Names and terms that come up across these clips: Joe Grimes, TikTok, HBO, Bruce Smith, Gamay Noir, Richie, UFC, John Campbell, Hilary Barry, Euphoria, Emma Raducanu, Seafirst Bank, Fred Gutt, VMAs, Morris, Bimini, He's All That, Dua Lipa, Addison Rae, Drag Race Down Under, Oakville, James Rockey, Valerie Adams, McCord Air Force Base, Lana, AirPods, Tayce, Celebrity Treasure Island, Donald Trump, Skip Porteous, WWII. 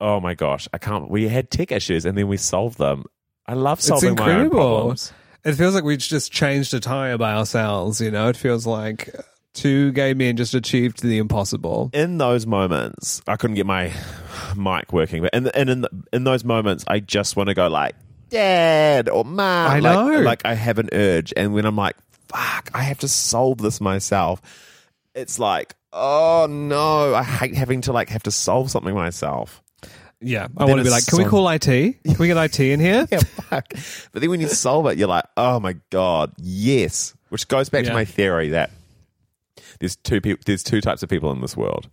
Oh my gosh, I can't. We had tech issues and then we solved them. I love solving my own problems. It feels like we just changed a tire by ourselves, you know? It feels like two gay men just achieved the impossible. In those moments, I couldn't get my mic working, but in those moments, I just want to go like, Dad or Mom. I know. Like I have an urge. And when I'm like, fuck, I have to solve this myself. It's like, oh no, I hate having to like have to solve something myself. Yeah, I want to be like, can we call IT? Can we get IT in here? Yeah, fuck. But then when you solve it, you're like, oh my God, yes. Which goes back to my theory that there's two types of people in this world.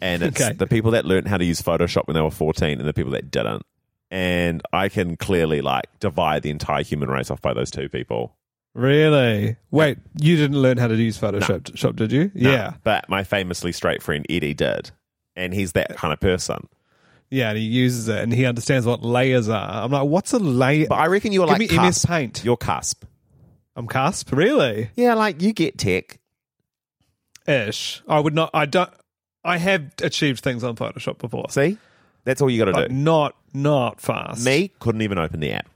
And it's the people that learned how to use Photoshop when they were 14 and the people that didn't. And I can clearly like divide the entire human race off by those two people. Really? Wait, you didn't learn how to use Photoshop, did you? No, yeah. But my famously straight friend Eddie did. And he's that kind of person. Yeah, and he uses it, and he understands what layers are. I'm like, what's a layer? But I reckon you're like MS Paint. You're cusp. I'm cusp, really? Yeah, like you get tech ish. I would not. I don't. I have achieved things on Photoshop before. See, that's all you got to do. Not fast. Me couldn't even open the app.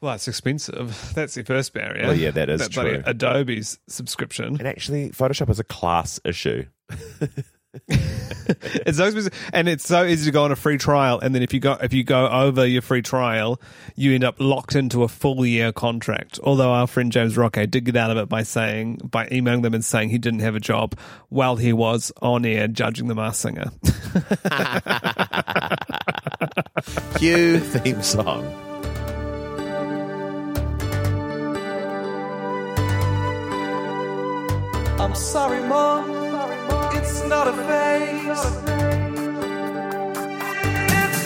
Well, it's expensive. That's the first barrier. Well, yeah, that is true. Like Adobe's subscription, and actually, Photoshop is a class issue. It's so expensive, and it's so easy to go on a free trial, and then if you go over your free trial, you end up locked into a full year contract. Although our friend James Rockey did get out of it by emailing them and saying he didn't have a job while he was on air judging the Masked Singer. Cue theme song. I'm sorry, Mom. It's not a phase. It's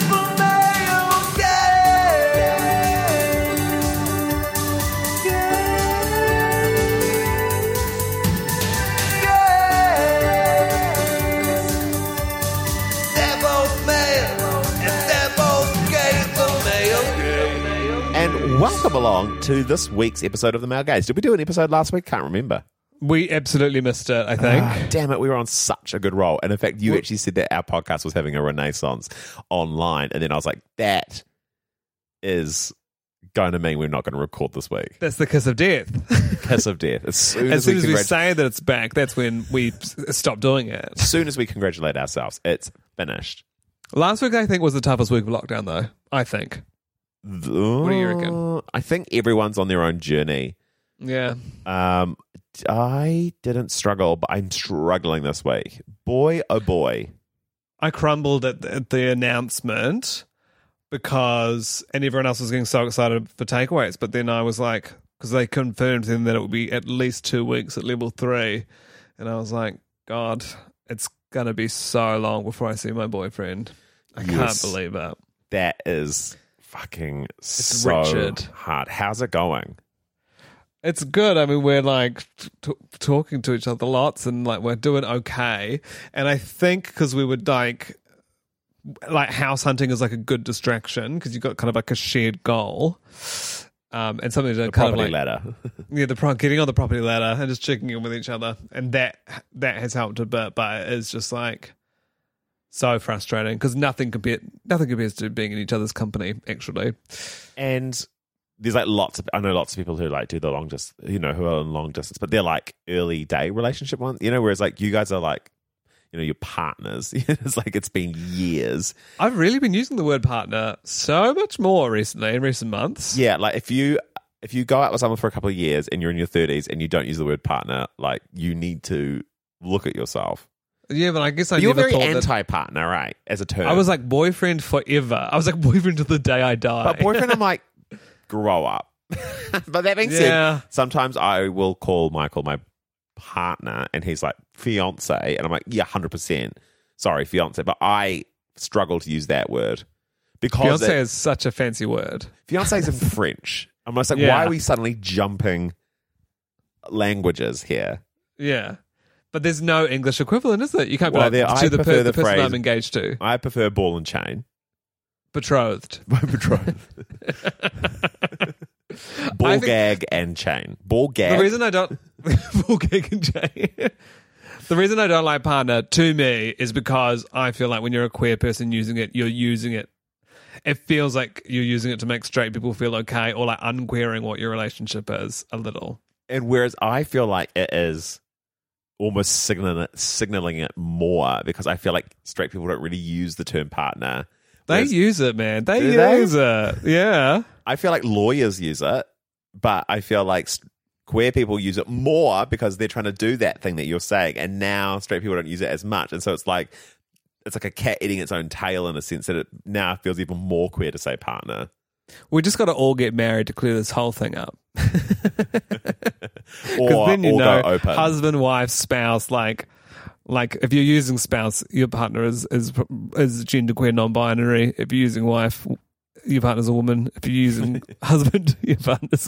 the male gays. They're both male, and they're both gay. The male gays. And welcome along to this week's episode of The Male Gaze. Did we do an episode last week? Can't remember. We absolutely missed it, I think. Damn it, we were on such a good roll. And in fact, you actually said that our podcast was having a renaissance online. And then I was like, that is going to mean we're not going to record this week. That's the kiss of death. Kiss of death. As soon as we say that it's back, that's when we stop doing it. As soon as we congratulate ourselves, it's finished. Last week, I think, was the toughest week of lockdown, though. I think. What do you reckon? I think everyone's on their own journey. Yeah. I didn't struggle, but I'm struggling this week. Boy, oh boy. I crumbled at the announcement because everyone else was getting so excited for takeaways. But then I was like, because they confirmed then that it would be at least 2 weeks at level 3. And I was like, God, it's going to be so long before I see my boyfriend. I can't believe it. That is fucking hard. How's it going? It's good. I mean, we're like talking to each other lots, and like we're doing okay. And I think because we were like house hunting is like a good distraction because you've got kind of like a shared goal, and something to kind of like ladder. Yeah, getting on the property ladder and just checking in with each other, and that has helped a bit, but it's just like so frustrating because nothing compares to being in each other's company actually, and. There's like I know lots of people who like do the long distance, you know, who are in long distance, but they're like early day relationship ones, you know, whereas like you guys are like, you know, your partners. It's like it's been years. I've really been using the word partner so much more recently in recent months. Yeah, like if you go out with someone for a couple of years and you're in your 30s and you don't use the word partner, like you need to look at yourself. Yeah, but I guess I never thought that. You're very anti-partner, right, as a term. I was like boyfriend forever. I was like boyfriend to the day I die. But boyfriend, I'm like... grow up. But that being said, sometimes I will call Michael my partner and he's like fiance, and I'm like, yeah, 100%. Sorry, fiance, but I struggle to use that word because fiance is such a fancy word. Fiance is in French. I'm just like, why are we suddenly jumping languages here? Yeah. But there's no English equivalent, is there? You can't be like, to the person phrase, I'm engaged to. I prefer ball and chain. Betrothed. Betrothed. Ball gag and chain. Ball gag. The reason I don't... ball gag and chain. The reason I don't like partner, to me, is because I feel like when you're a queer person using it, you're using it. It feels like you're using it to make straight people feel okay, or like unqueering what your relationship is a little. And whereas I feel like it is... almost signaling it more, because I feel like straight people don't really use the term partner. They use it, man. They use it. Yeah. I feel like lawyers use it, but I feel like queer people use it more because they're trying to do that thing that you're saying, and now straight people don't use it as much. And so it's like a cat eating its own tail in a sense that it now feels even more queer to say partner. We just got to all get married to clear this whole thing up. Or then you know, open. Husband, wife, spouse. Like if you're using spouse, your partner is genderqueer, non-binary. If you're using wife, your partner's a woman. If you're using husband, your partner's.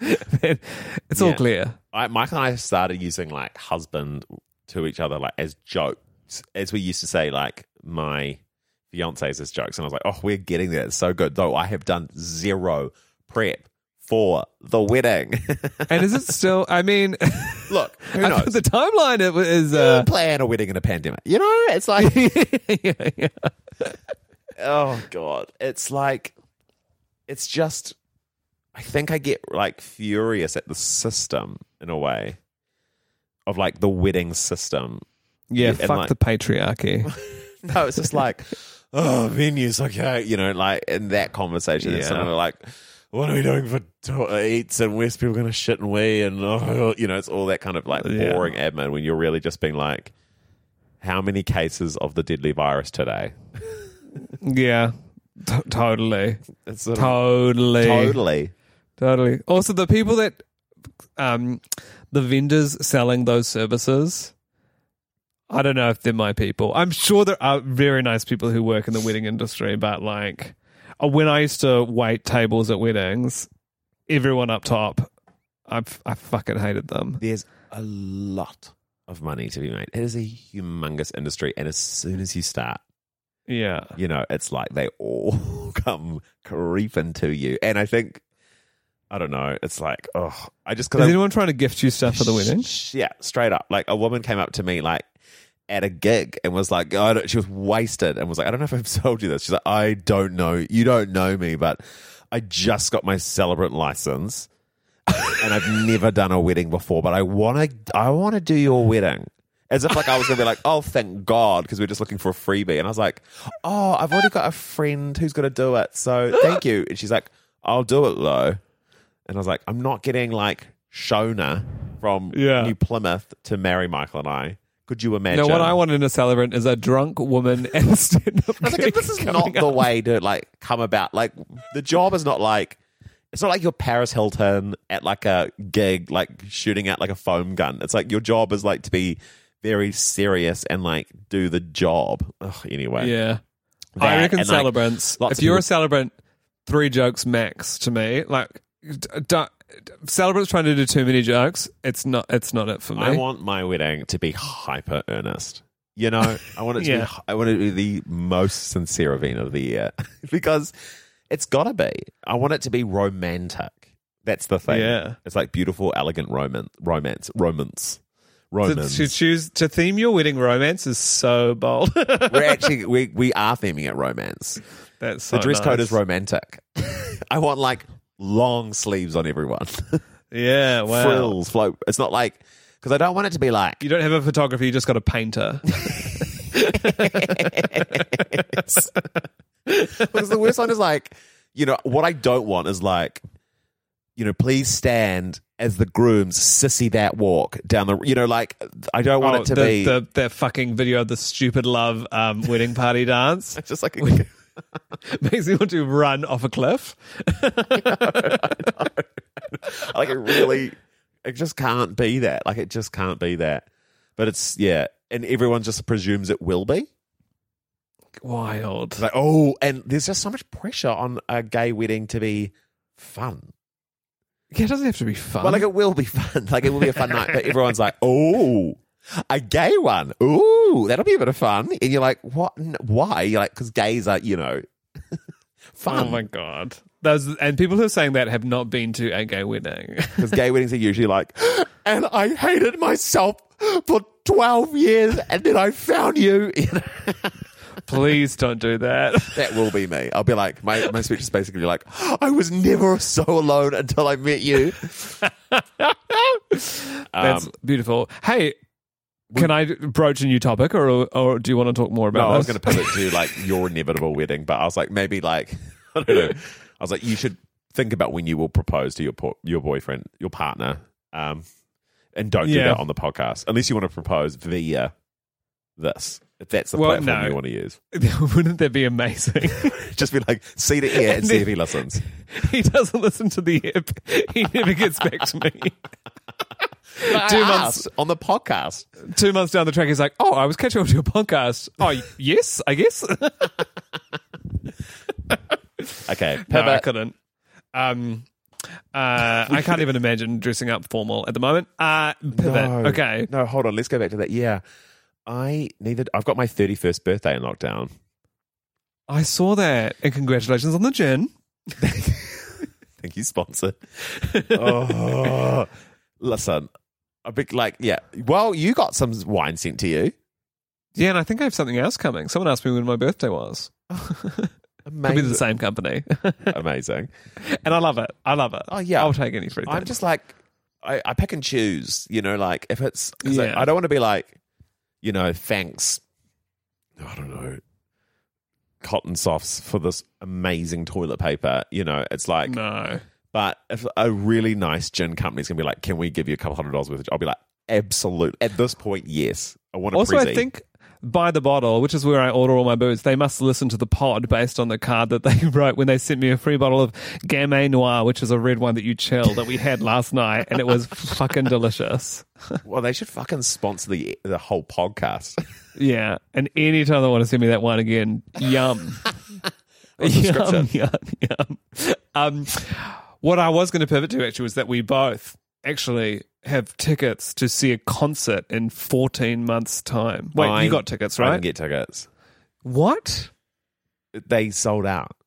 It's all clear. Michael and I started using like husband to each other, like as jokes, as we used to say, like my fiance's as jokes, and I was like, oh, we're getting there. It's so good, though. I have done zero prep for the wedding. And is it still, I mean, look, who knows? The timeline is... plan a wedding in a pandemic. You know, it's like... Oh, God. It's like, it's just, I think I get like furious at the system in a way of like the wedding system. Yeah, and fuck like, the patriarchy. No, it's just like, oh, venues, okay. You know, like in that conversation, it's sort of like... what are we doing for eats and where's people going to shit and wee and, oh, you know, it's all that kind of like boring admin when you're really just being like, how many cases of the deadly virus today? Yeah, totally. It's totally. Totally. Totally. Also, the people that, the vendors selling those services, I don't know if they're my people. I'm sure there are very nice people who work in the wedding industry, but like... when I used to wait tables at weddings, everyone up top, I fucking hated them. There's a lot of money to be made. It is a humongous industry, and as soon as you start, you know, it's like they all come creeping to you. And I think, I don't know, it's like, oh, I just... Is anyone trying to gift you stuff for the wedding? Yeah, straight up. Like a woman came up to me like, at a gig and was like, oh, she was wasted and was like, I don't know if I've told you this. She's like, I don't know. You don't know me, but I just got my celebrant license and I've never done a wedding before, but I want to do your wedding. As if like I was going to be like, oh, thank God, because we're just looking for a freebie. And I was like, oh, I've already got a friend who's going to do it, so thank you. And she's like, I'll do it though. And I was like, I'm not getting like Shona from New Plymouth to marry Michael and I. Could you imagine? No, what I want in a celebrant is a drunk woman and stand-up. I was like, this is not the way to like come about. Like the job is not like, it's not like you're Paris Hilton at like a gig, like shooting out like a foam gun. It's like your job is like to be very serious and like do the job. Ugh, anyway. Yeah. I reckon celebrants, like, if you're a celebrant, 3 jokes max to me. Like don't. Celebrants trying to do too many jokes, it's not it for me. I want my wedding to be hyper earnest. You know, I want it to be, I want it to be the most sincere event of the year because it's got to be. I want it to be romantic. That's the thing. Yeah. It's like beautiful, elegant romance. To choose to theme your wedding romance is so bold. We're actually we are theming it romance. That's so the dress code is romantic. I want like long sleeves on everyone. Yeah, wow. Frills, float. It's not like, because I don't want it to be like... You don't have a photographer, you just got a painter. Because the worst one is like, you know, what I don't want is like, you know, please stand as the groom's sissy that walk down the... You know, like, I don't want it to be... That fucking video of the stupid love wedding party dance. It's just like... Makes me want to run off a cliff. I know. Like a really it just can't be that. Like, it just can't be that. But it's, yeah, and everyone just presumes it will be. Wild. Like, oh, and there's just so much pressure on a gay wedding to be fun. Yeah, it doesn't have to be fun. Well, like, it will be fun. Like, it will be a fun night. But everyone's like, oh, a gay one. Ooh, that'll be a bit of fun. And you're like, what? Why? You're like, because gays are, you know, fun. Oh, my God. And people who are saying that have not been to a gay wedding. Because gay weddings are usually like, and I hated myself for 12 years and then I found you. Please don't do that. That will be me. I'll be like, my speech is basically like, I was never so alone until I met you. That's beautiful. Hey, can I broach a new topic or do you want to talk more about this? No, I was going to pivot to like your inevitable wedding, but I was like, maybe like, I don't know. I was like, you should think about when you will propose to your boyfriend, your partner, and don't do that on the podcast unless you want to propose via this. If that's the platform you want to use, wouldn't that be amazing? Just be like, see the air and see if he listens. He doesn't listen to the air. He never gets back to me. 2 months on the podcast. 2 months down the track, he's like, "Oh, I was catching on to your podcast. Oh, yes, I guess." Okay, no, I couldn't. I can't even imagine dressing up formal at the moment. Pivot. No, okay, no, hold on. Let's go back to that. Yeah, I've got my 31st birthday in lockdown. I saw that, and congratulations on the gin. Thank you, sponsor. Oh, listen, a bit like Well, you got some wine sent to you. Yeah, and I think I have something else coming. Someone asked me when my birthday was. Amazing. Could be the same company. Amazing. And I love it. Oh, yeah. I'll take any free thing. I'm just like, I pick and choose, you know, like if it's, I don't want to be like, you know, thanks, I don't know, cotton softs for this amazing toilet paper. You know, it's like, no. But if a really nice gin company's going to be like, can we give you a couple $100s worth of, I'll be like, absolutely. At this point, yes. I want to also, I think, By the Bottle, which is where I order all my booze, they must listen to the pod based on the card that they wrote when they sent me a free bottle of Gamay Noir, which is a red wine that you chill that we had last night, and it was fucking delicious. Well, they should fucking sponsor the whole podcast. Yeah, and any time they want to send me that wine again, yum. Yum. What I was going to pivot to actually was that we both actually have tickets to see a concert in 14 months' time. Wait, you got tickets, right? I didn't get tickets. What? They sold out.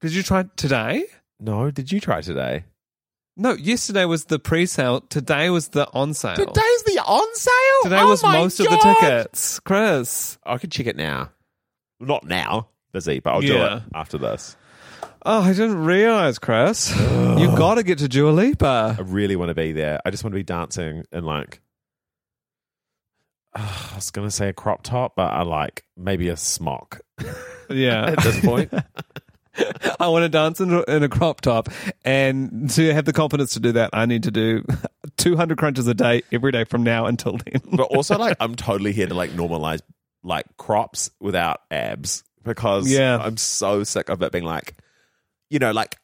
Did you try today? No, did you try today? No, yesterday was the pre-sale. Today was the on-sale. Today's the on-sale? Today was most of the tickets. Chris. I could check it now. Not now, busy, but I'll do it after this. Oh, I didn't realise, Chris. You've got to get to Dua Lipa. I really want to be there. I just want to be dancing in like, I was going to say a crop top, but I like maybe a smock. Yeah. At this point. I want to dance in a crop top. And to have the confidence to do that, I need to do 200 crunches a day, every day from now until then. But also like, I'm totally here to like normalise like crops without abs because I'm so sick of it being like, you know, like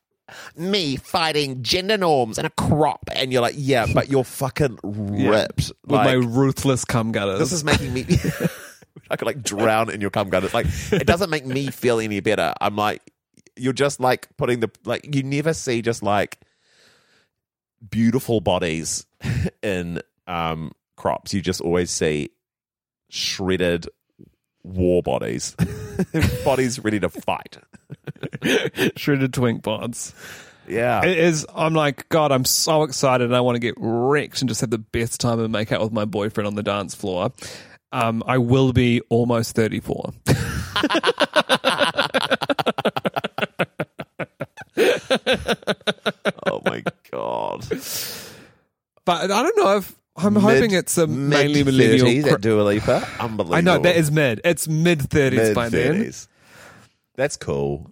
me fighting gender norms and a crop, and you're like, yeah, but you're fucking ripped. With like, my ruthless cum gutters. This is making me, I could like drown in your cum gutters. Like, it doesn't make me feel any better. I'm like, you're just like putting the, like, you never see just like beautiful bodies in crops. You just always see shredded war bodies. Bodies ready to fight. Shredded twink pods. Yeah. It is. I'm like, God, I'm so excited and I want to get wrecked and just have the best time and make out with my boyfriend on the dance floor. I will be almost 34. Oh my God. But I don't know if I'm hoping it's a mainly millennial. Mid-30s at Dua Lipa. Unbelievable. I know, that is mid. It's mid-30s by then. That's cool.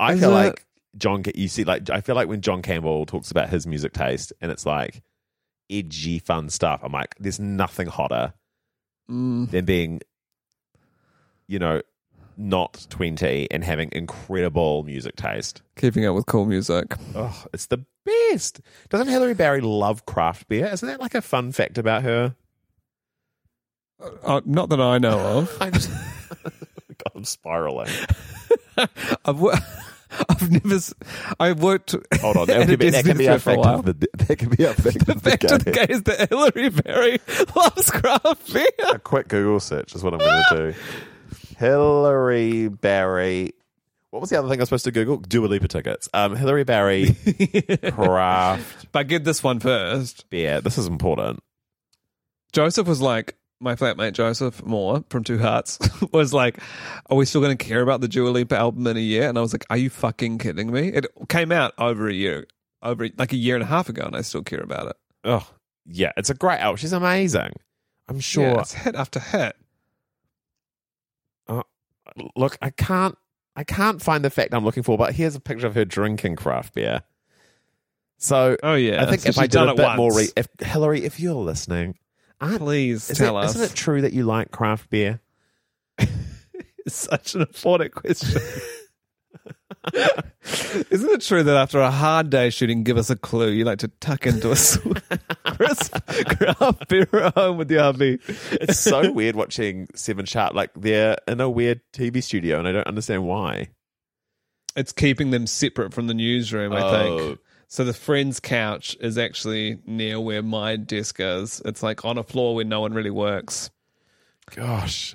I feel like John, you see, like, I feel like when John Campbell talks about his music taste and it's like edgy, fun stuff, I'm like, there's nothing hotter than being, you know, not 20 and having incredible music taste. Keeping up with cool music. Oh, it's the best. Doesn't Hilary Barry love craft beer? Isn't that like a fun fact about her? Not that I know of. I'm spiraling. I've worked. Hold on, that can be our fact of the day. The fact of the day is that Hilary Barry loves craft beer. A quick Google search is what I'm going to do. Hilary Barry. What was the other thing I was supposed to Google? Dua Lipa tickets. Hilary Barry craft. But get this one first. Yeah, this is important. Joseph was like. My flatmate Joseph Moore from Two Hearts was like, are we still going to care about the Dua Lipa album in a year? And I was like, are you fucking kidding me? It came out over a year and a half ago, and I still care about it. Oh, yeah. It's a great album. She's amazing. I'm sure. Yeah, it's hit after hit. Look, I can't find the fact I'm looking for, but here's a picture of her drinking craft beer. So I think so if I did a bit more... Hilary, if you're listening... Please tell us. Isn't it true that you like craft beer? It's such an important question. Isn't it true that after a hard day shooting, give us a clue, you like to tuck into a crisp craft beer at home with your hubby? It's so weird watching Seven Sharp. Like they're in a weird TV studio and I don't understand why. It's keeping them separate from the newsroom, I think. So the friend's couch is actually near where my desk is. It's like on a floor where no one really works. Gosh.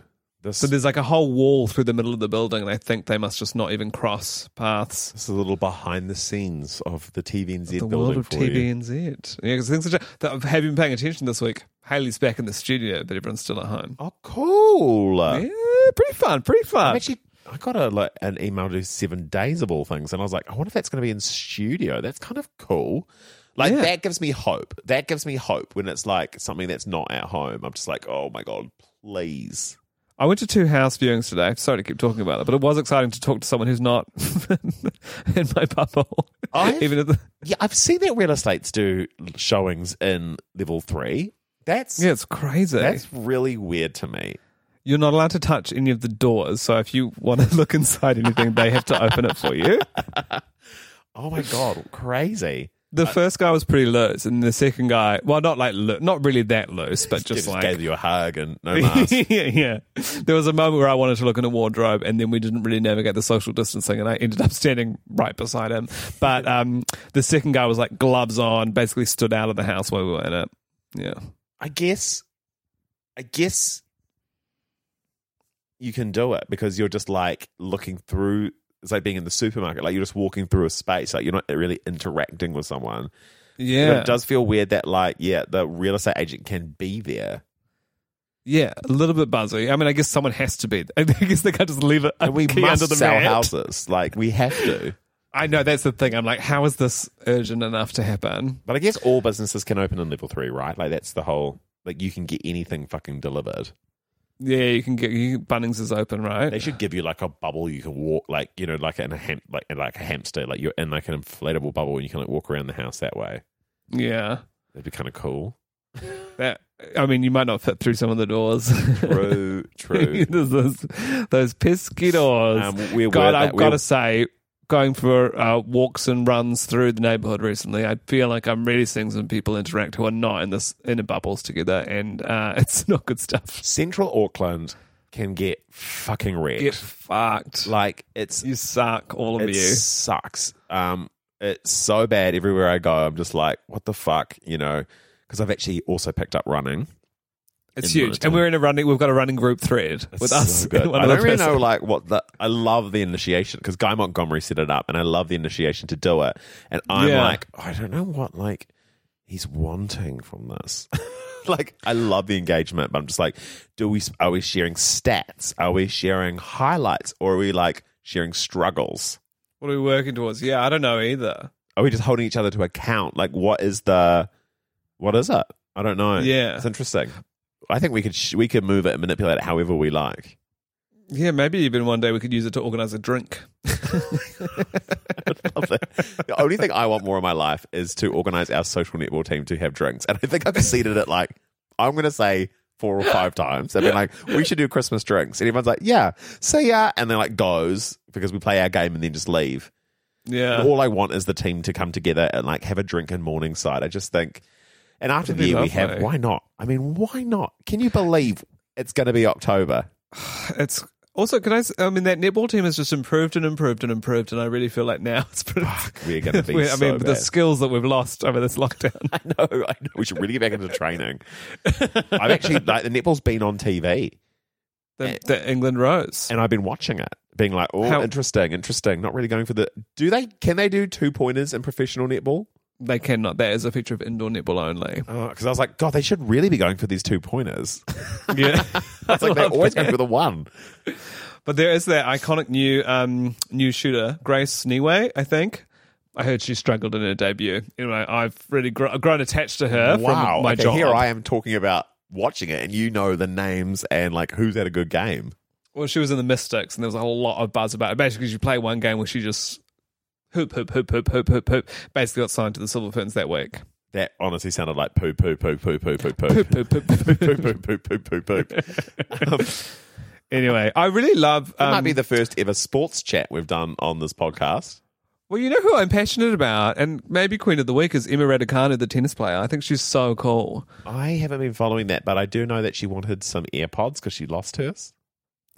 So there's like a whole wall through the middle of the building, and I think they must just not even cross paths. It's a little behind the scenes of the TVNZ building. The world of TVNZ. Yeah, because things have you been paying attention this week? Hayley's back in the studio, but everyone's still at home. Oh, cool. Yeah, pretty fun. I got an email to 7 days of all things, and I was like, I wonder if that's going to be in studio. That's kind of cool. Like, that gives me hope. That gives me hope when it's like something that's not at home. I'm just like, oh my God, please. I went to 2 house viewings today. Sorry to keep talking about it, but it was exciting to talk to someone who's not in my bubble. I've seen that real estates do showings in level 3. It's crazy. That's really weird to me. You're not allowed to touch any of the doors, so if you want to look inside anything, they have to open it for you. Oh my God, crazy. The first guy was pretty loose, and the second guy, well, not really that loose, but just like... gave you a hug and no mask. yeah. There was a moment where I wanted to look in a wardrobe, and then we didn't really navigate the social distancing, and I ended up standing right beside him. But the second guy was like gloves on, basically stood out of the house while we were in it. Yeah. I guess... you can do it because you're just like looking through. It's like being in the supermarket. Like you're just walking through a space. Like you're not really interacting with someone. Yeah. But it does feel weird that the real estate agent can be there. Yeah. A little bit buzzy. I mean, I guess someone has to be there. I guess they can't just leave it. And we must sell houses. Like we have to. I know. That's the thing. I'm like, how is this urgent enough to happen? But I guess all businesses can open in level 3, right? Like that's the whole, like you can get anything fucking delivered. Yeah, Bunnings is open, right? They should give you like a bubble you can walk, like you know, like in a hamster, like you're in like an inflatable bubble and you can like walk around the house that way. Yeah, that'd be kind of cool. You might not fit through some of the doors. True. those pesky doors. I've got to say, going for walks and runs through the neighbourhood recently, I feel like I'm really seeing some people interact who are not in this inner bubbles together, and it's not good stuff. Central Auckland can get fucking wrecked. Get fucked. Like it's you suck, all of you. It sucks. It's so bad. Everywhere I go, I'm just like, what the fuck, you know? Because I've actually also picked up running. It's huge, and we've got a running group thread with us. I don't really know like what the. I love the initiation because Guy Montgomery set it up, and I love the initiation to do it. And I'm like, oh, I don't know what like he's wanting from this. Like, I love the engagement, but I'm just like, are we sharing stats? Are we sharing highlights, or are we like sharing struggles? What are we working towards? Yeah, I don't know either. Are we just holding each other to account? Like, what is it? I don't know. Yeah, it's interesting. I think we could move it and manipulate it however we like. Yeah, maybe even one day we could use it to organise a drink. I love that. The only thing I want more in my life is to organise our social netball team to have drinks. And I think I've exceeded it, like, I'm going to say 4 or 5 times. They've been like, we should do Christmas drinks. And everyone's like, yeah, see ya. And then like goes because we play our game and then just leave. Yeah. And all I want is the team to come together and like have a drink in Morningside. I just think, and after the year we have, why not? I mean, why not? Can you believe it's going to be October? It's also, that netball team has just improved and improved and improved, and I really feel like now it's pretty... We're going to be bad. The skills that we've lost over this lockdown. I know. We should really get back into training. I've actually, the netball's been on TV. The England Rose. And I've been watching it, being like, interesting. Not really going for the... Can they do 2-pointers in professional netball? They cannot. That is a feature of indoor netball only. Because I was like, God, they should really be going for these 2-pointers. Yeah. It's like they're always going for the one. But there is that iconic new shooter, Grace Niue, I think. I heard she struggled in her debut. Anyway, I've really grown attached to her from my job. Here I am talking about watching it, and you know the names and like who's had a good game. Well, she was in the Mystics, and there was a whole lot of buzz about it. Basically, you play one game where she just... Hoop. Basically got signed to the Silver Ferns that week. That honestly sounded like poop. Anyway, I really love... It might be the first ever sports chat we've done on this podcast. Well, you know who I'm passionate about, and maybe Queen of the Week, is Emma Raducanu, the tennis player. I think she's so cool. I haven't been following that, but I do know that she wanted some AirPods because she lost hers.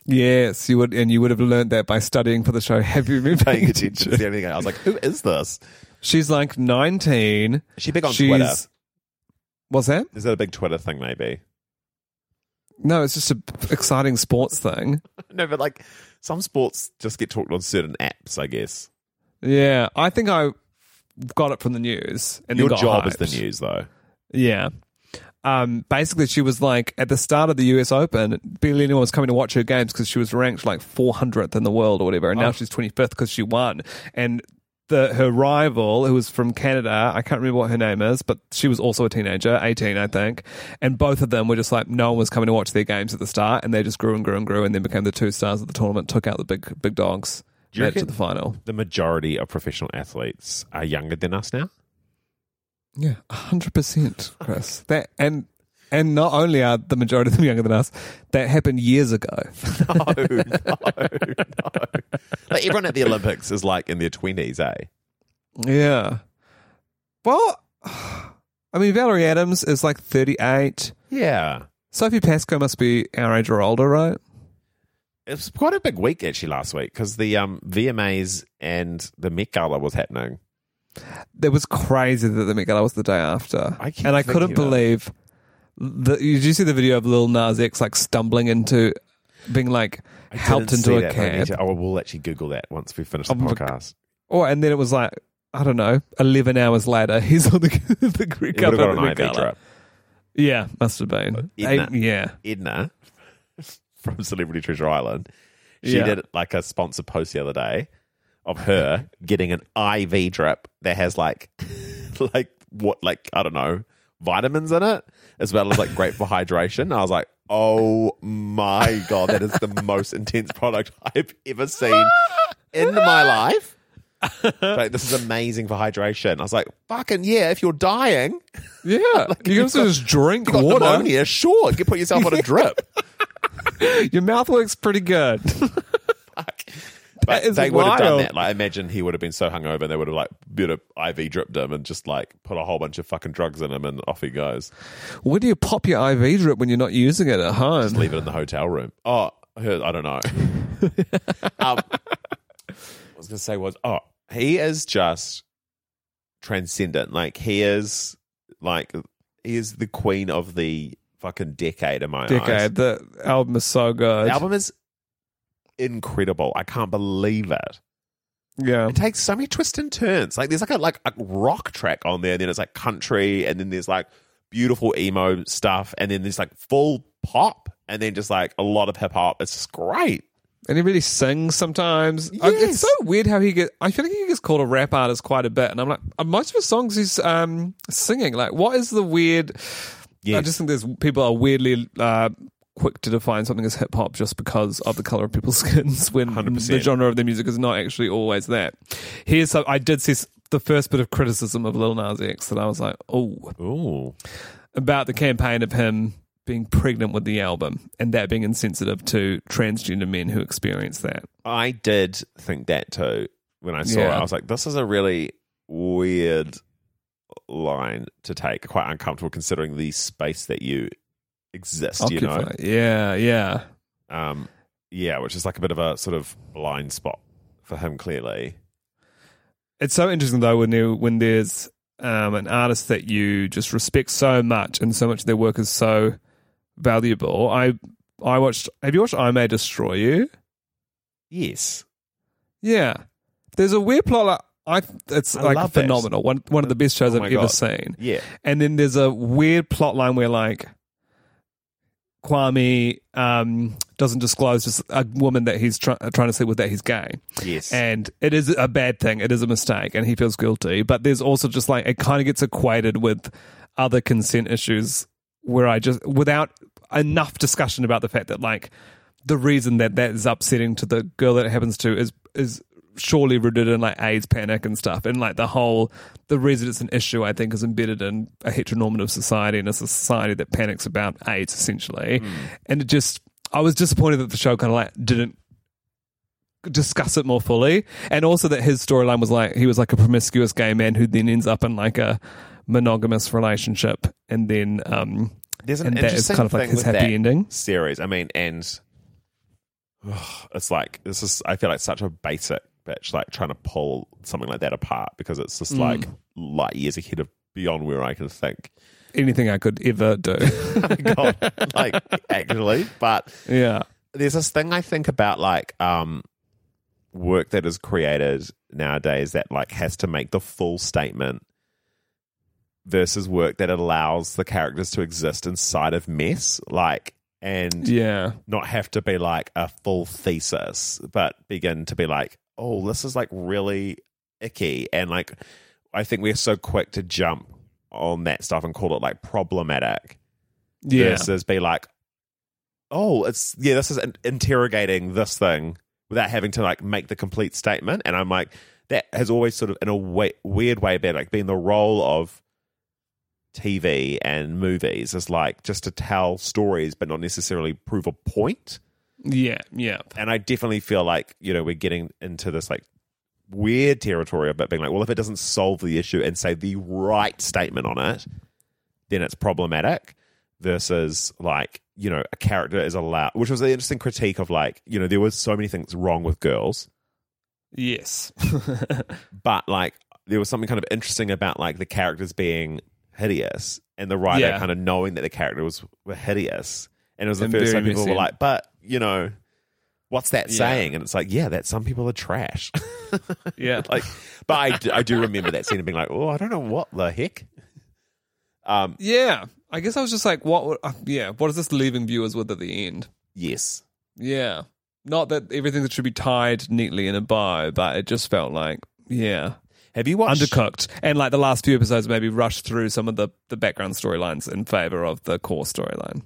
Yes, you would, and you would have learned that by studying for the show. Have you been paying attention to anything? I was like, who is this? She's like 19. Is she big on Twitter? What's that? Is that a big Twitter thing, maybe? No, it's just an exciting sports thing. No, but like some sports just get talked on certain apps, I guess. Yeah, I think I got it from the news. And your job is the news, though. Yeah. Basically, she was like, at the start of the US Open, barely anyone was coming to watch her games because she was ranked like 400th in the world or whatever, and now she's 25th because she won. And her rival, who was from Canada, I can't remember what her name is, but she was also a teenager, 18, I think, and both of them were just like, no one was coming to watch their games at the start, and they just grew and grew and grew, and then became the two stars of the tournament, took out the big dogs, made it to the final. The majority of professional athletes are younger than us now? Yeah, 100%, Chris. That and not only are the majority of them younger than us, that happened years ago. No. Like everyone at the Olympics is like in their 20s, eh? Yeah. Well, I mean, Valerie Adams is like 38. Yeah. Sophie Pascoe must be our age or older, right? It was quite a big week actually last week because the VMAs and the Met Gala was happening. That was crazy that the Met Gala was the day after. I couldn't believe that. Did you see the video of Lil Nas X like stumbling into being like helped into a cab? Oh, we'll actually Google that once we finish the podcast. Oh, and then it was like, I don't know, 11 hours later, he's on the Greek Cup of the Met Gala. Yeah, must have been. Edna from Celebrity Treasure Island. She did like a sponsor post the other day of her getting an IV drip that has vitamins in it, as well as like great for hydration. I was like, oh my God, that is the most intense product I've ever seen in my life. Like, this is amazing for hydration. I was like, fucking yeah, if you're dying. Yeah, like, you can just drink water. Pneumonia, sure, you can put yourself on a drip. Your mouth works pretty good. Fuck. But they would have done that. Like, imagine he would have been so hungover, they would have like IV dripped him and just like put a whole bunch of fucking drugs in him, and off he goes. Where do you pop your IV drip when you're not using it at home? Just leave it in the hotel room. Oh, I don't know. What I was going to say was, he is just transcendent. Like he is the queen of the fucking decade in my eyes. The album is so good. The album is incredible. I can't believe it. Yeah, it takes so many twists and turns. Like there's like a rock track on there, and then it's like country, and then there's like beautiful emo stuff, and then there's like full pop, and then just like a lot of hip hop. It's just great. And he really sings sometimes. Yes. It's so weird how I feel like he gets called a rap artist quite a bit, and I'm like, most of his songs he's singing. Like, what is the weird? Yes. I just think there's people are weirdly quick to define something as hip-hop just because of the colour of people's skins when 100%. The genre of their music is not actually always that. I did see the first bit of criticism of Lil Nas X that I was like, about the campaign of him being pregnant with the album and that being insensitive to transgender men who experience that. I did think that too when I saw it. I was like, this is a really weird line to take, quite uncomfortable considering the space that you exist, occupy. You know? Yeah. Which is like a bit of a sort of blind spot for him, clearly. It's so interesting, though, when there's an artist that you just respect so much and so much of their work is so valuable. Have you watched I May Destroy You? Yes. Yeah. There's a weird plot. It's like phenomenal. One of the best shows I've ever seen. Yeah. And then there's a weird plot line where like Kwame doesn't disclose just a woman that he's trying to sleep with that he's gay. Yes. And it is a bad thing. It is a mistake and he feels guilty. But there's also just like it kind of gets equated with other consent issues where without enough discussion about the fact that like the reason that is upsetting to the girl that it happens to is surely rooted in like AIDS panic and stuff, and like the reason it's an issue I think is embedded in a heteronormative society and a society that panics about AIDS essentially. And I was disappointed that the show kind of like didn't discuss it more fully, and also that his storyline was like he was like a promiscuous gay man who then ends up in like a monogamous relationship, and then there's an interesting kind of like his happy ending series. I mean, and it's like this is I feel like such a basic bitch, like trying to pull something like that apart because it's just like light years ahead of beyond where I can think anything I could ever do. God, like actually, but yeah, there's this thing I think about like work that is created nowadays that like has to make the full statement versus work that allows the characters to exist inside of mess, like. And not have to be like a full thesis, but begin to be like, oh, this is like really icky. And like, I think we're so quick to jump on that stuff and call it like problematic. Yeah. Versus be like, oh, this is interrogating this thing without having to like make the complete statement. And I'm like, that has always sort of in a weird way been like being the role of TV and movies, is like just to tell stories but not necessarily prove a point. Yeah. And I definitely feel like, you know, we're getting into this like weird territory about being like, well, if it doesn't solve the issue and say the right statement on it, then it's problematic, versus like, you know, a character is allowed, which was an interesting critique of like, you know, there was so many things wrong with girls. Yes. But like there was something kind of interesting about like the characters being hideous, and the writer kind of knowing that the character were hideous, and it was the first time people were like, but you know what's that saying, and it's like that some people are trash. Like, but I do remember that scene of being like, oh, I don't know what the heck. I guess I was just like, what is this leaving viewers with at the end? Not that everything that should be tied neatly in a bow, but it just felt like Have you watched undercooked, and like the last few episodes maybe rushed through some of the background storylines in favor of the core storyline?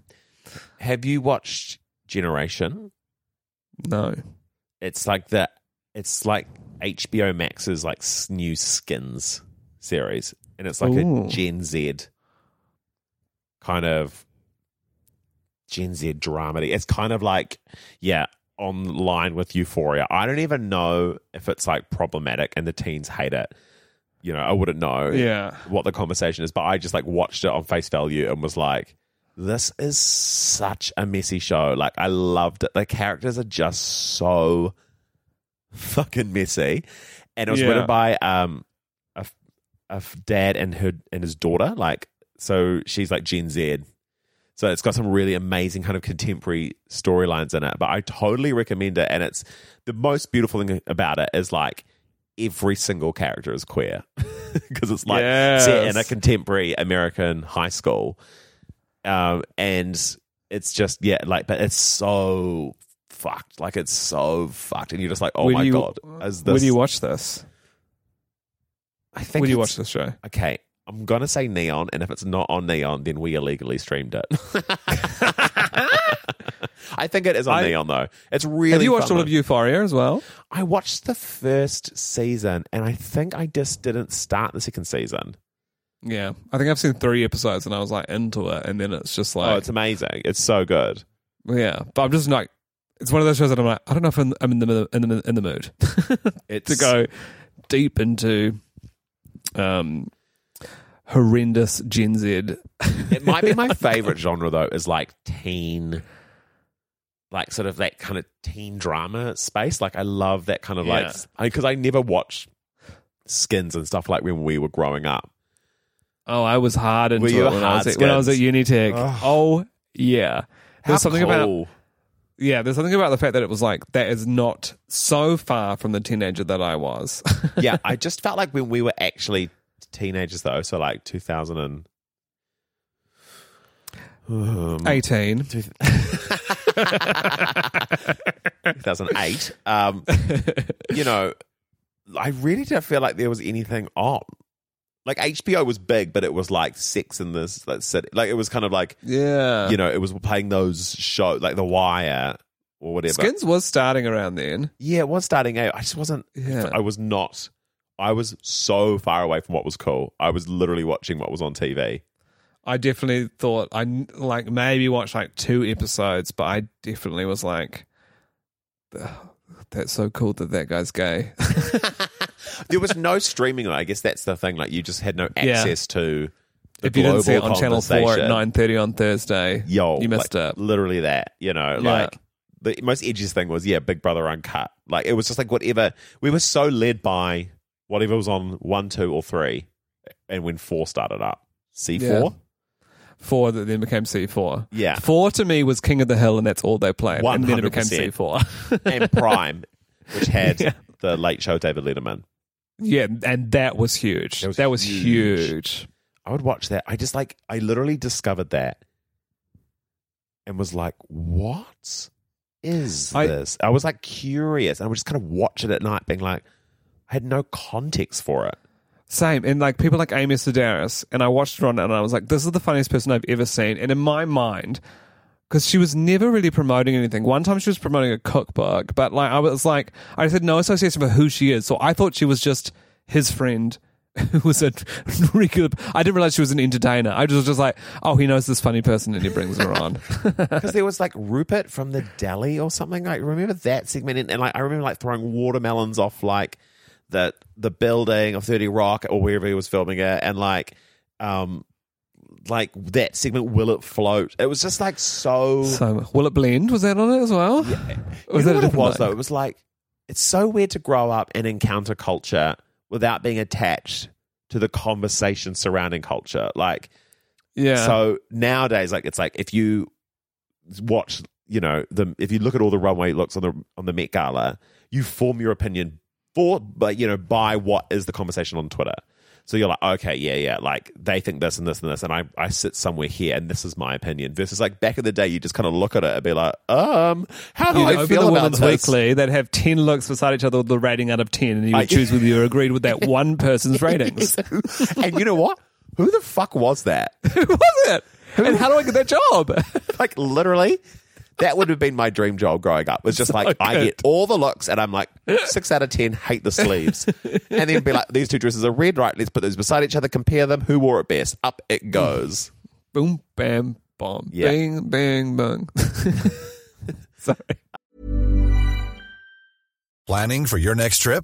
Have you watched Generation? No. It's like HBO Max's like new Skins series, and it's like a Gen Z dramedy. It's kind of like online with Euphoria. I don't even know if it's like problematic and the teens hate it. You know, I wouldn't know what the conversation is, but I just like watched it on face value and was like, this is such a messy show. Like, I loved it. The characters are just so fucking messy. And it was written by a dad and his daughter. Like, so she's like Gen Z. So it's got some really amazing kind of contemporary storylines in it, but I totally recommend it. And it's the most beautiful thing about it is like every single character is queer because it's like set in a contemporary American high school. And it's just, like, but it's so fucked. Like, it's so fucked. And you're just like, oh my God. When do you watch this? When do you watch this show? Okay. I'm going to say Neon, and if it's not on Neon, then we illegally streamed it. I think it is on Neon, though. It's really Have you watched all of Euphoria as well? I watched the first season, and I think I just didn't start the second season. Yeah. I think I've seen 3 episodes and I was like into it, and then it's just like... Oh, it's amazing. It's so good. Yeah. But I'm just like... It's one of those shows that I'm like, I don't know if I'm in the mood to go deep into horrendous Gen Z. It might be my favorite genre though, is like teen, like sort of that kind of teen drama space. Like I love that kind of like, because I never watched Skins and stuff like when we were growing up. Oh, I was hard into it when I was at Unitech. Oh yeah, there's something about. Yeah, there's something about the fact that it was like, that is not so far from the teenager that I was. Yeah, I just felt like when we were actually teenagers though, so like 2018. 2008. You know, I really didn't feel like there was anything on. Like HBO was big, but it was like Sex in this city. Like it was kind of like, yeah, you know, it was playing those shows like The Wire or whatever. Skins was starting around then. Yeah, it was starting out. I just wasn't. Yeah. I was so far away from what was cool. I was literally watching what was on TV. I definitely thought maybe watched like 2 episodes, but I definitely was like, that's so cool that guy's gay. There was no streaming. I guess that's the thing. Like you just had no access to the if you global didn't see it on Channel 4 at 9:30 on Thursday. Yo, you missed it. Literally that. You know, like the most edgiest thing was Big Brother Uncut. Like it was just like whatever. We were so led by whatever was on 1, 2, or 3, and when 4 started up, C4. 4 that then became C4. Yeah. 4 to me was King of the Hill, and that's all they played. 100%. And then it became C4 and Prime, which had the Late Show David Letterman. Yeah, and that was huge. That was huge. I would watch that. I literally discovered that and was like, what is this? I was like curious. I would just kind of watch it at night being like, I had no context for it. Same. And like people like Amy Sedaris, and I watched her on it and I was like, this is the funniest person I've ever seen. And in my mind, because she was never really promoting anything. One time she was promoting a cookbook, but like I was like, I just had no association for who she is. So I thought she was just his friend who was a regular. I didn't realize she was an entertainer. I was just like, oh, he knows this funny person and he brings her on. Because there was like Rupert from the deli or something. Like remember that segment? And like I remember like throwing watermelons off like the building of 30 Rock or wherever he was filming it, and like that segment, Will It Float? It was just like so Will It Blend? Was that on it as well? Yeah. Was that what it was though? It was like, it's so weird to grow up and encounter culture without being attached to the conversation surrounding culture. Like, yeah. So nowadays, like it's like if you watch, you know, if you look at all the runway looks on the Met Gala, you form your opinion by what is the conversation on Twitter. So you're like, okay, yeah, like they think this and this and this, and I sit somewhere here, and this is my opinion. Versus like back in the day, you just kind of look at it and be like, how do I feel about this? Women's Weekly, they'd have 10 looks beside each other with the rating out of 10, and you would choose whether you agreed with that one person's ratings. And you know what? Who the fuck was that? Who was it? And how do I get that job? Like literally, that would have been my dream job growing up. Was just so like good. I get all the looks, and I'm like 6 out of 10. Hate the sleeves, and then be like, these two dresses are red, right? Let's put those beside each other, compare them. Who wore it best? Up it goes. Boom, bam, bomb, bang, bang, bang. Sorry. Planning for your next trip?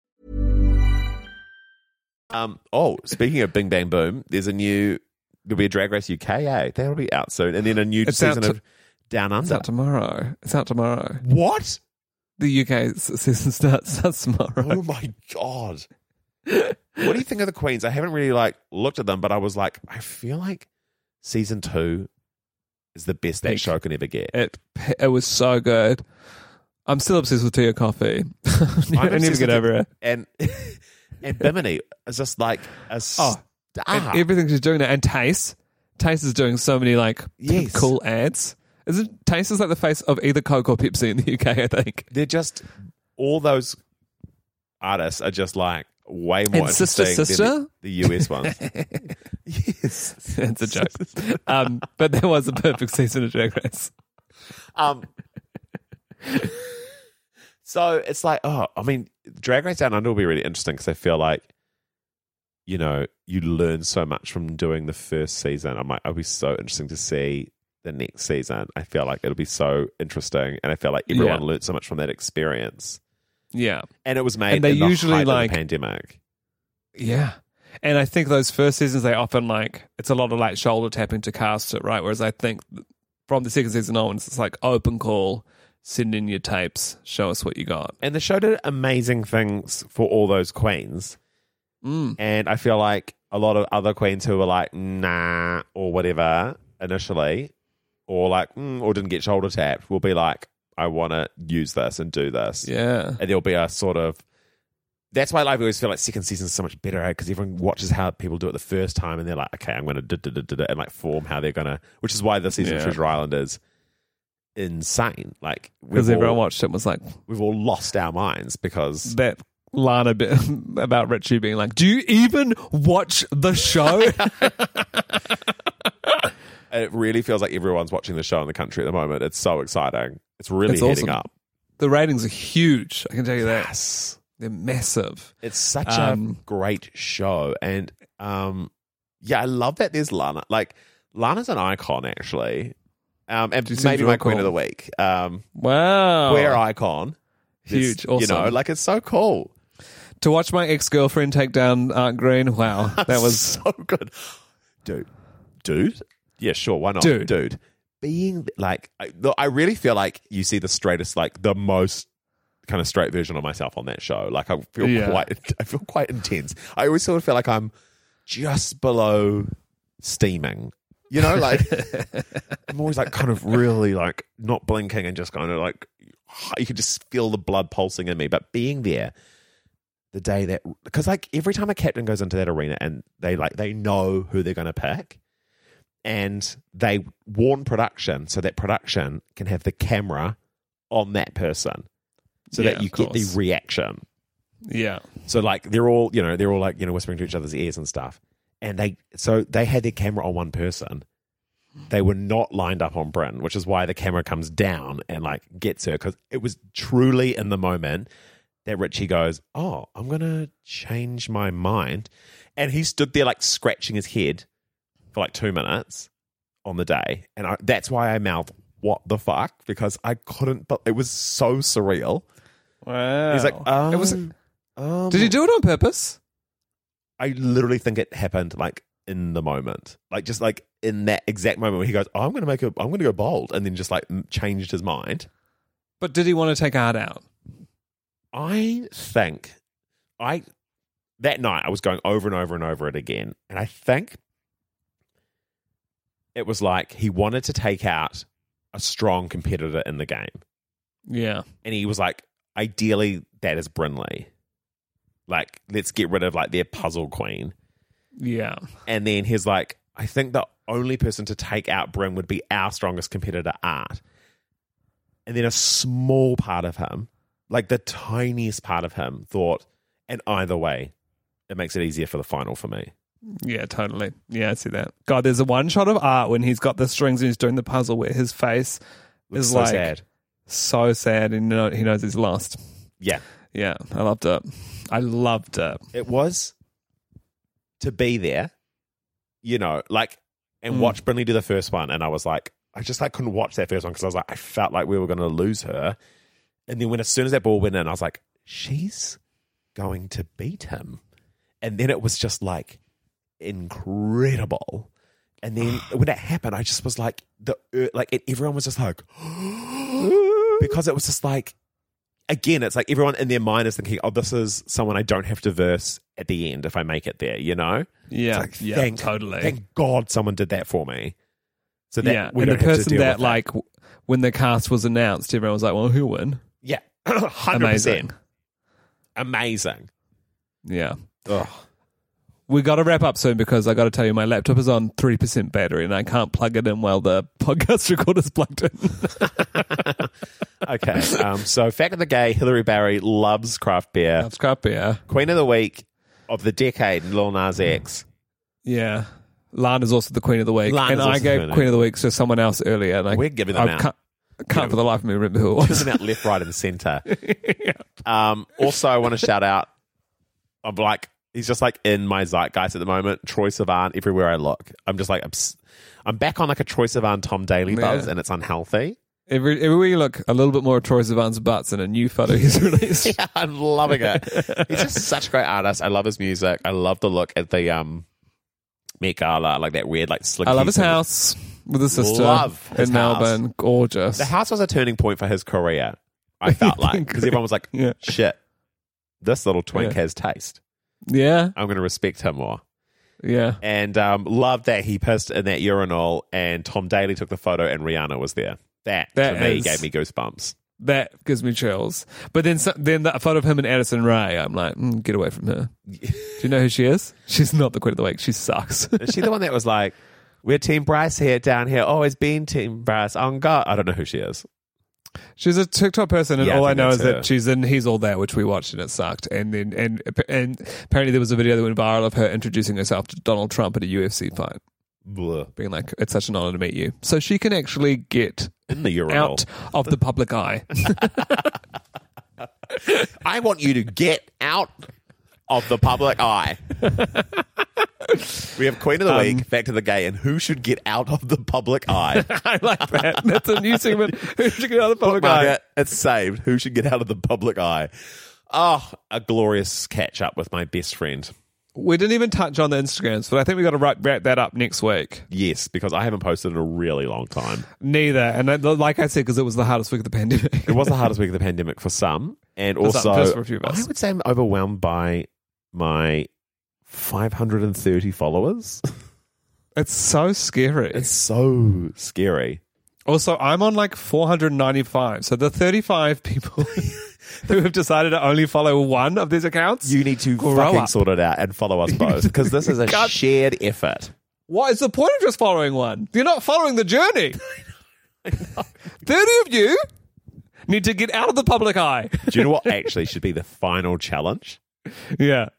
Speaking of Bing Bang Boom, there'll be a Drag Race UK, eh? That'll be out soon. And then a new season of Down Under. It's out tomorrow. What? The UK season starts tomorrow. Oh my God. What do you think of the Queens? I haven't really like looked at them, but I was like, I feel like season 2 is the best that show can ever get. It was so good. I'm still obsessed with Tea or Coffee. I need to get over it. And Bimini is just like a star. And everything she's doing now. And Tayce. Tayce is doing so many like cool ads. Isn't Tayce is like the face of either Coke or Pepsi in the UK? I think they're just all those artists are just like way more and interesting than the US ones. Yes, it's a joke. But that was a perfect season of Drag Race. So it's like, oh, I mean, Drag Race Down Under will be really interesting because I feel like, you know, you learn so much from doing the first season. I'm like, it'll be so interesting to see the next season. I feel like it'll be so interesting, and I feel like everyone learned so much from that experience. Yeah, and it was made and they in the usually height like of the pandemic. Yeah, and I think those first seasons they often like it's a lot of like shoulder tapping to cast it right. Whereas I think from the second season on, it's like open call, send in your tapes, show us what you got. And the show did amazing things for all those queens. Mm. And I feel like a lot of other queens who were like nah or whatever initially, or like or didn't get shoulder tapped, will be like, I want to use this and do this. Yeah. And there'll be a sort of... That's why I always feel like second season is so much better because everyone watches how people do it the first time and they're like, okay, I'm going to da-da-da-da-da and like form how they're going to... Which is why the season of Treasure Island is insane. Like because everyone watched it and was like... We've all lost our minds because... That Lana bit about Richie being like, do you even watch the show? It really feels like everyone's watching the show in the country at the moment. It's so exciting. It's really heading up. The ratings are huge. I can tell you that. Yes. They're massive. It's such a great show. And I love that there's Lana. Like, Lana's an icon, actually. And maybe my queen of the week. Wow. Queer icon. Huge. Awesome. You know, like, it's so cool. To watch my ex-girlfriend take down Aunt Green, wow. That was so good. Dude? Yeah, sure. Why not? Dude. Being like, I really feel like you see the straightest, like the most kind of straight version of myself on that show. Like I feel quite intense. I always sort of feel like I'm just below steaming, you know, like I'm always like kind of really like not blinking and just kind of like, you can just feel the blood pulsing in me. But being there the day that, because like every time a captain goes into that arena and they know who they're going to pick. And they warn production so that production can have the camera on that person so that you get the reaction. Yeah. So like they're all like, you know, whispering to each other's ears and stuff. And they had their camera on one person. They were not lined up on Bryn, which is why the camera comes down and like gets her. Because it was truly in the moment that Richie goes, oh, I'm going to change my mind. And he stood there like scratching his head for like 2 minutes on the day. And that's why I mouthed, what the fuck? Because I couldn't, but it was so surreal. Wow. He's like, it was. Did he do it on purpose? I literally think it happened like in the moment. Like just like in that exact moment where he goes, oh, I'm going to go bold. And then just like changed his mind. But did he want to take Art out? I think that night I was going over and over and over it again. And I think it was like he wanted to take out a strong competitor in the game. Yeah. And he was like, ideally, that is Brinley. Like, let's get rid of, like, their puzzle queen. Yeah. And then he's like, I think the only person to take out Brin would be our strongest competitor, Art. And then a small part of him, like the tiniest part of him, thought, and either way, it makes it easier for the final for me. Yeah, totally. Yeah, I see that. God, there's a one shot of Art when he's got the strings and he's doing the puzzle where his face looks is so like sad and he knows he's lost. Yeah. Yeah, I loved it. It was to be there, you know, like, and watch Brinley do the first one. And I was like, I just like couldn't watch that first one because I was like, I felt like we were going to lose her. And then as soon as that ball went in, I was like, she's going to beat him. And then it was just like, incredible. And then when it happened, I just was like everyone was just like because it was just like, again, it's like everyone in their mind is thinking, oh, this is someone I don't have to verse at the end if I make it there, you know? Yeah, like, thank God someone did that for me. So that we don't have to deal with that. Like when the cast was announced, everyone was like, well, who won? Yeah. 100%. Amazing. Yeah. Ugh. we got to wrap up soon because I got to tell you, my laptop is on 3% battery and I can't plug it in while the podcast recorder's plugged in. Okay. So fact of the day, Hilary Barry loves craft beer. Loves craft beer. Queen of the Week of the decade, Lil Nas X. Yeah. Lana's also the Queen of the Week. And I gave Queen of the Week to someone else earlier. And we're giving them out. Can't for the life of me remember who it was. Giving them out left, right, and centre. Yeah. Also, I want to shout out, I'm like, he's just like in my zeitgeist at the moment. Troye Sivan, everywhere I look. I'm just like, I'm back on like a Troye Sivan, Tom Daly buzz, and it's unhealthy. Everywhere you look, a little bit more of Troye Sivan's butts in a new photo he's released. Yeah, I'm loving it. He's just such a great artist. I love his music. I love the look at the Met Gala, like that weird, like slick. I love his house with his sister in Melbourne. Gorgeous. The house was a turning point for his career, I felt like, because everyone was like, shit, this little twink has taste. Yeah. I'm going to respect her more. Yeah. And love that he pissed in that urinal and Tom Daly took the photo and Rihanna was there. That to me, gave me goosebumps. That gives me chills. But then the photo of him and Addison Rae, I'm like, get away from her. Do you know who she is? She's not the Queen of the Week. She sucks. Is she the one that was like, we're Team Bryce here, down here. Always been Team Bryce. On God. I don't know who she is. She's a TikTok person, and all I know is that she's in He's All That, which we watched, and it sucked. And apparently there was a video that went viral of her introducing herself to Donald Trump at a UFC fight. Blech. Being like, it's such an honor to meet you. So she can actually get in the urinal out of the public eye. I want you to get out of the public eye. We have Queen of the Week, Fact of the Gay, and Who Should Get Out of the Public Eye. I like that. That's a new segment. Who should get out of the public eye? It's saved. Who should get out of the public eye? Oh, a glorious catch up with my best friend. We didn't even touch on the Instagrams, but I think we got to wrap that up next week. Yes, because I haven't posted in a really long time. Neither. And like I said, because it was the hardest week of the pandemic. It was the hardest week of the pandemic for some. And also, for a few of us. I would say I'm overwhelmed by my 530 followers. It's so scary. It's so scary. Also, I'm on like 495. So the 35 people who have decided to only follow one of these accounts, you need to fucking sort it out and follow us both, because this is a shared effort. What is the point of just following one? You're not following the journey. I know. 30 of you need to get out of the public eye. Do you know what actually should be the final challenge? Yeah.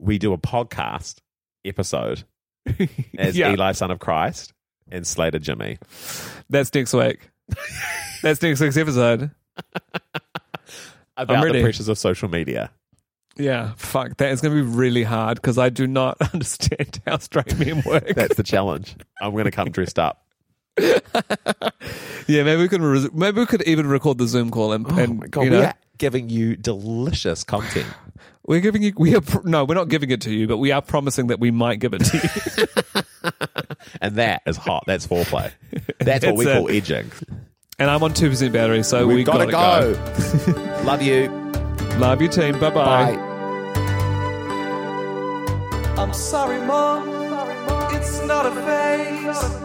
We do a podcast episode as Eli, Son of Christ, and Slater Jimmy. That's next week. That's next week's episode. About the pressures of social media. Yeah, fuck. That is going to be really hard because I do not understand how straight men work. That's the challenge. I'm going to come dressed up. Yeah, maybe we could even record the Zoom call and my God, we are giving you delicious content. We're not giving it to you, but we are promising that we might give it to you. And that is hot. That's foreplay. That's what we call edging. And I'm on 2% battery, so we've got to go. Love you. Love you, team. Bye-bye. Bye. I'm sorry, Mom. It's not a phase.